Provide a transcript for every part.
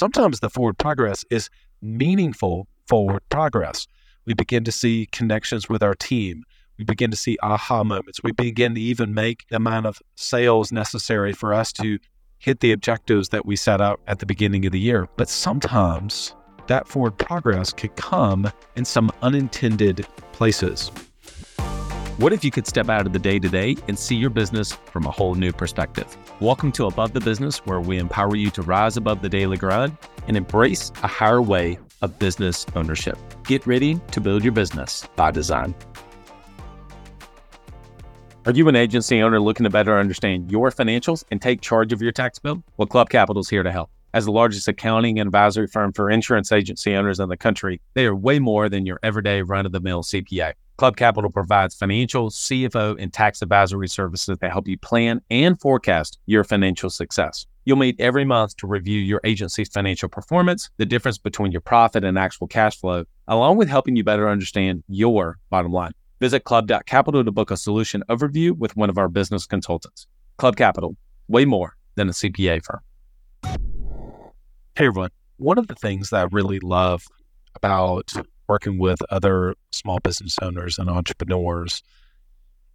sometimes the forward progress is meaningful forward progress. We begin to see connections with our team. We begin to see aha moments. We begin to even make the amount of sales necessary for us to hit the objectives that we set out at the beginning of the year. But sometimes that forward progress could come in some unintended places. What if you could step out of the day-to-day and see your business from a whole new perspective? Welcome to Above the Business, where we empower you to rise above the daily grind and embrace a higher way of business ownership. Get ready to build your business by design. Are you an agency owner looking to better understand your financials and take charge of your tax bill? Well, Club Capital is here to help. As the largest accounting and advisory firm for insurance agency owners in the country, they are way more than your everyday run-of-the-mill CPA. Club Capital provides financial, CFO, and tax advisory services that help you plan and forecast your financial success. You'll meet every month to review your agency's financial performance, the difference between your profit and actual cash flow, along with helping you better understand your bottom line. Visit club.capital to book a solution overview with one of our business consultants. Club Capital, way more than a CPA firm. Hey, everyone. One of the things that I really love about working with other small business owners and entrepreneurs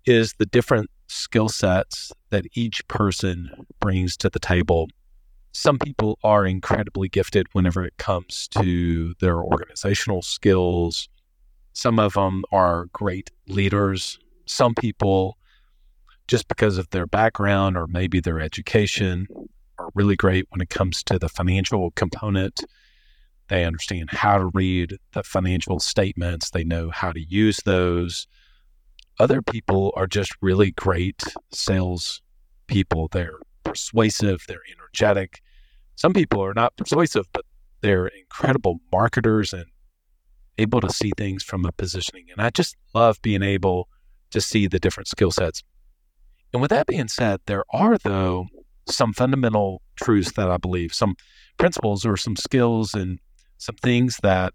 is the different skill sets that each person brings to the table. Some people are incredibly gifted whenever it comes to their organizational skills. Some of them are great leaders. Some people, just because of their background or maybe their education, are really great when it comes to the financial component. They understand how to read the financial statements. They know how to use those. Other people are just really great sales people. They're persuasive. They're energetic. Some people are not persuasive, but they're incredible marketers and able to see things from a positioning. And I just love being able to see the different skill sets. And with that being said, there are, though, some fundamental truths that I believe, some principles or some skills and some things that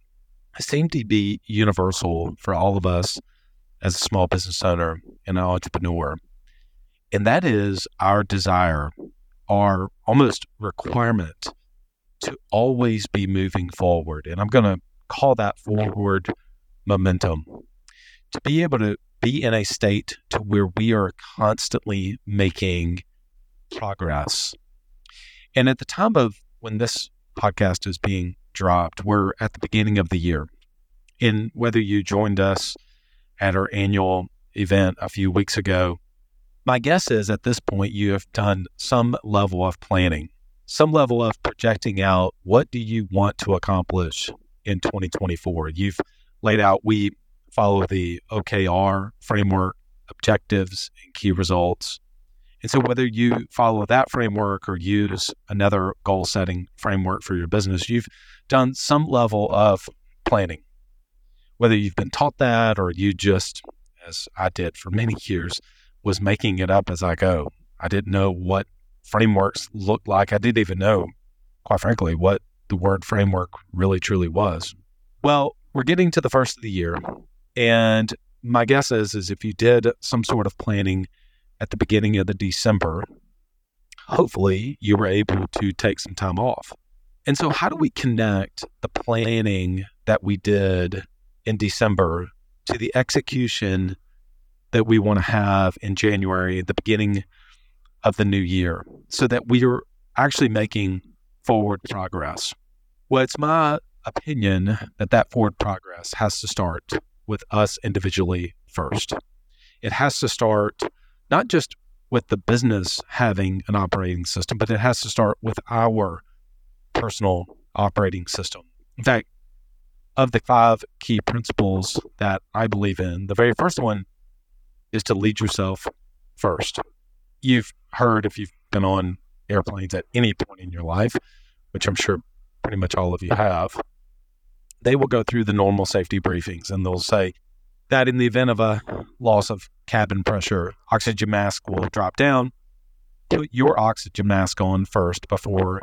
seem to be universal for all of us as a small business owner and an entrepreneur. And that is our desire, our almost requirement to always be moving forward. And I'm going to call that forward momentum. To be able to be in a state to where we are constantly making progress. And at the time of when this podcast is being dropped, we're at the beginning of the year. And whether you joined us at our annual event a few weeks ago, my guess is at this point you have done some level of planning, some level of projecting out what do you want to accomplish in 2024. You've laid out, we follow the OKR framework, objectives and key results. And so whether you follow that framework or use another goal-setting framework for your business, you've done some level of planning. Whether you've been taught that or you just, as I did for many years, was making it up as I go. I didn't know what frameworks looked like. I didn't even know, quite frankly, what the word framework really truly was. Well, we're getting to the first of the year. And my guess is if you did some sort of planning at the beginning of the December, hopefully you were able to take some time off. And so how do we connect the planning that we did in December to the execution that we want to have in January, the beginning of the new year, so that we are actually making forward progress? Well, it's my opinion that that forward progress has to start with us individually first. It has to start not just with the business having an operating system, but it has to start with our personal operating system. In fact, of the 5 key principles that I believe in, the very first one is to lead yourself first. You've heard, if you've been on airplanes at any point in your life, which I'm sure pretty much all of you have, they will go through the normal safety briefings and they'll say that in the event of a loss of cabin pressure, oxygen mask will drop down. Put your oxygen mask on first before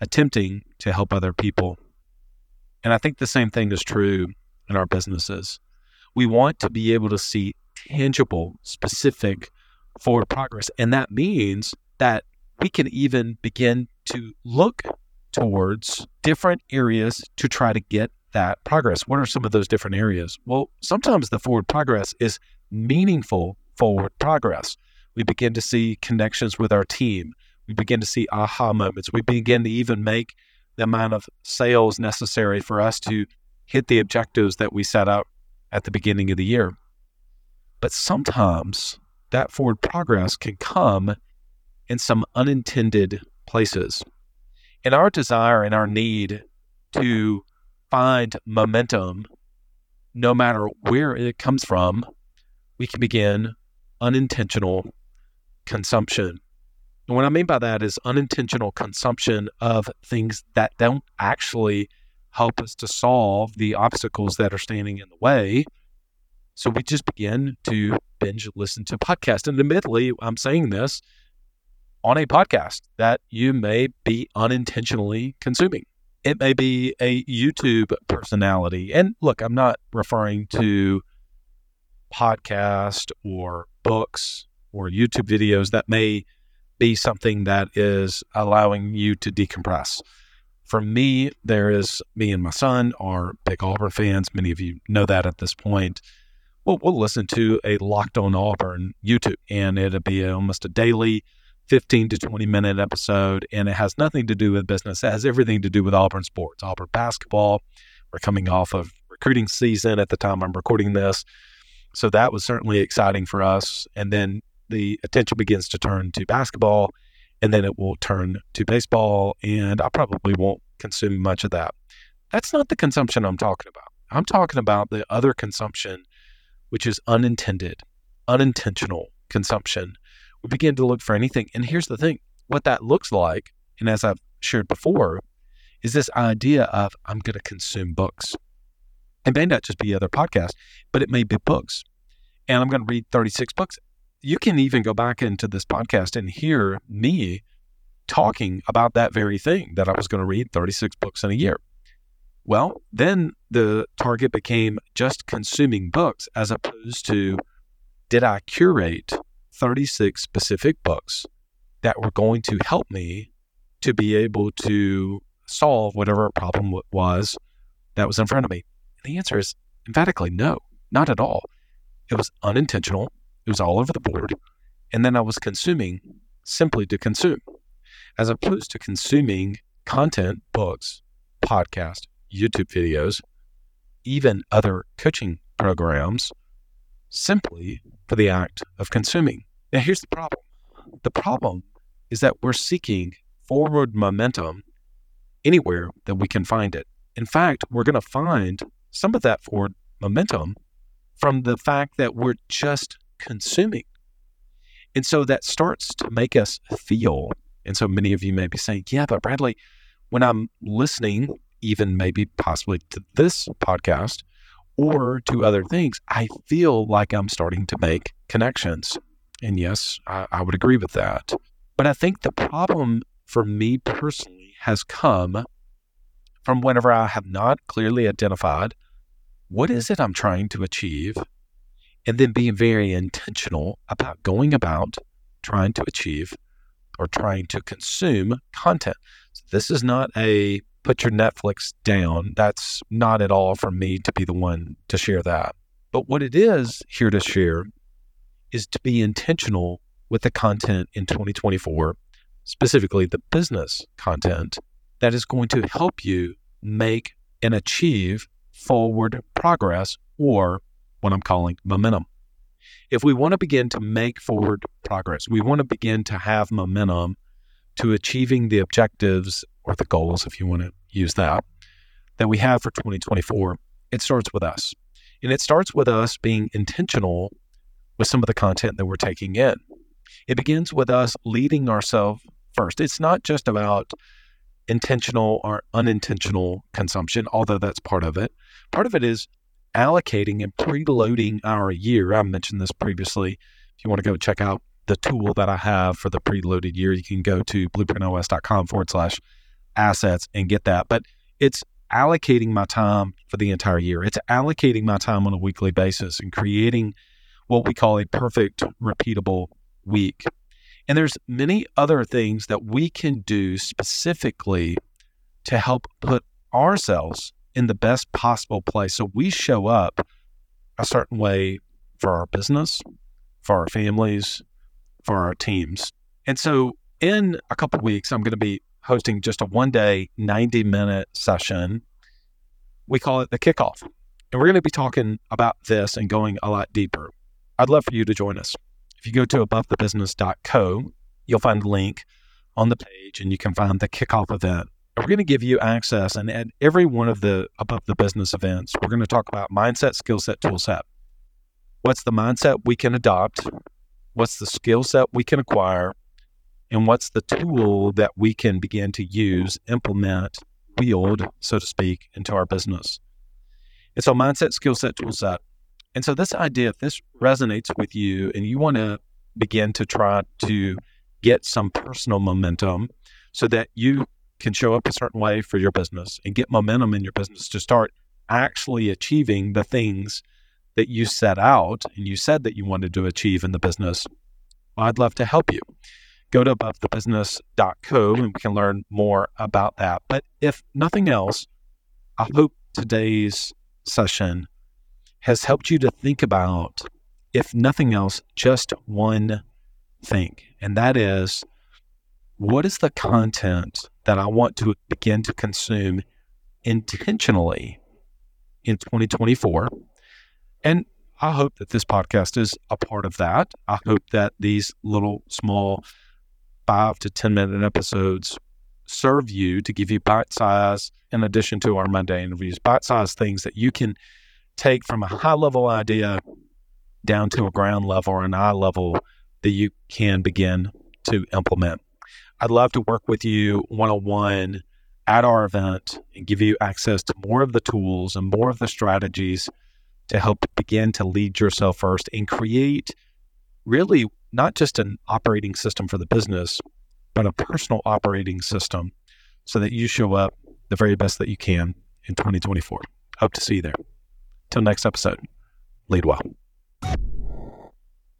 attempting to help other people. And I think the same thing is true in our businesses. We want to be able to see tangible, specific forward progress. And that means that we can even begin to look towards different areas to try to get that progress. What are some of those different areas? Well, sometimes the forward progress is meaningful forward progress. We begin to see connections with our team. We begin to see aha moments. We begin to even make the amount of sales necessary for us to hit the objectives that we set out at the beginning of the year. But sometimes that forward progress can come in some unintended places. And our desire and our need to find momentum, no matter where it comes from, we can begin unintentional consumption. And what I mean by that is unintentional consumption of things that don't actually help us to solve the obstacles that are standing in the way. So we just begin to binge listen to podcasts. And admittedly, I'm saying this on a podcast that you may be unintentionally consuming. It may be a YouTube personality. And look, I'm not referring to podcasts or books or YouTube videos that may be something that is allowing you to decompress. For me, there is, me and my son are big Auburn fans. Many of you know that at this point. Well, we'll listen to a Locked On Auburn YouTube, and it'll be almost a daily 15 to 20 minute episode, and it has nothing to do with business. It has everything to do with Auburn sports, Auburn basketball. We're coming off of recruiting season at the time I'm recording this. So that was certainly exciting for us. And then the attention begins to turn to basketball, and then it will turn to baseball. And I probably won't consume much of that. That's not the consumption I'm talking about. I'm talking about the other consumption, which is unintended, unintentional consumption. We begin to look for anything. And here's the thing, what that looks like, and as I've shared before, is this idea of I'm going to consume books. It may not just be other podcasts, but it may be books. And I'm going to read 36 books. You can even go back into this podcast and hear me talking about that very thing, that I was going to read 36 books in a year. Well, then the target became just consuming books as opposed to, did I curate 36 specific books that were going to help me to be able to solve whatever problem it was that was in front of me? And the answer is emphatically no, not at all. It was unintentional. It was all over the board. And then I was consuming simply to consume, as opposed to consuming content, books, podcasts, YouTube videos, even other coaching programs, simply for the act of consuming. Now, here's the problem. The problem is that we're seeking forward momentum anywhere that we can find it. In fact, we're going to find some of that forward momentum from the fact that we're just consuming. And so that starts to make us feel, and so many of you may be saying, yeah, but Bradley, when I'm listening, even maybe possibly to this podcast or to other things, I feel like I'm starting to make connections. And yes, I would agree with that. But I think the problem for me personally has come from whenever I have not clearly identified what is it I'm trying to achieve, and then being very intentional about going about trying to achieve or trying to consume content. So this is not a put your Netflix down. That's not at all for me to be the one to share that. But what it is here to share is to be intentional with the content in 2024, specifically the business content that is going to help you make and achieve forward progress, or what I'm calling momentum. If we want to begin to make forward progress, we want to begin to have momentum to achieving the objectives or the goals, if you want to use that we have for 2024, it starts with us. And it starts with us being intentional with some of the content that we're taking in. It begins with us leading ourselves first. It's not just about intentional or unintentional consumption, although that's part of it. Part of it is allocating and preloading our year. I mentioned this previously. If you want to go check out the tool that I have for the preloaded year, you can go to blueprintos.com/assets and get that. But it's allocating my time for the entire year. It's allocating my time on a weekly basis and creating what we call a perfect, repeatable week. And there's many other things that we can do specifically to help put ourselves in the best possible place so we show up a certain way for our business, for our families, for our teams. And so in a couple of weeks, I'm going to be hosting just a one-day, 90-minute session. We call it the kickoff. And we're going to be talking about this and going a lot deeper. I'd love for you to join us. If you go to abovethebusiness.co, you'll find the link on the page and you can find the kickoff event. And we're going to give you access. And at every one of the Above the Business events, we're going to talk about mindset, skill set, tool set. What's the mindset we can adopt? What's the skill set we can acquire? And what's the tool that we can begin to use, implement, wield, so to speak, into our business? And so mindset, skill set, tool set. And so this idea, if this resonates with you and you want to begin to try to get some personal momentum so that you can show up a certain way for your business and get momentum in your business to start actually achieving the things that you set out and you said that you wanted to achieve in the business, well, I'd love to help you. Go to abovethebusiness.co and we can learn more about that. But if nothing else, I hope today's session has helped you to think about, if nothing else, just one thing. And that is, what is the content that I want to begin to consume intentionally in 2024? And I hope that this podcast is a part of that. I hope that these little small 5 to 10 minute episodes serve you to give you bite size, in addition to our Monday interviews, bite size things that you can take from a high level idea down to a ground level or an eye level that you can begin to implement. I'd love to work with you one-on-one at our event and give you access to more of the tools and more of the strategies to help begin to lead yourself first and create really not just an operating system for the business, but a personal operating system so that you show up the very best that you can in 2024. Hope to see you there. Till next episode, lead well.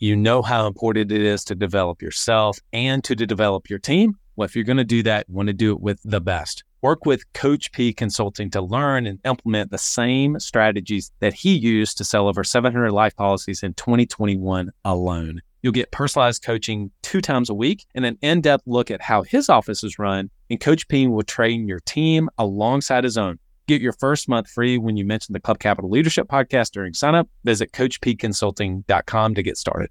You know how important it is to develop yourself and to develop your team. Well, if you're going to do that, you want to do it with the best. Work with Coach P Consulting to learn and implement the same strategies that he used to sell over 700 life policies in 2021 alone. You'll get personalized coaching 2 times a week and an in-depth look at how his office is run, and Coach P will train your team alongside his own. Get your first month free when you mention the Club Capital Leadership Podcast during sign up. Visit CoachPConsulting.com to get started.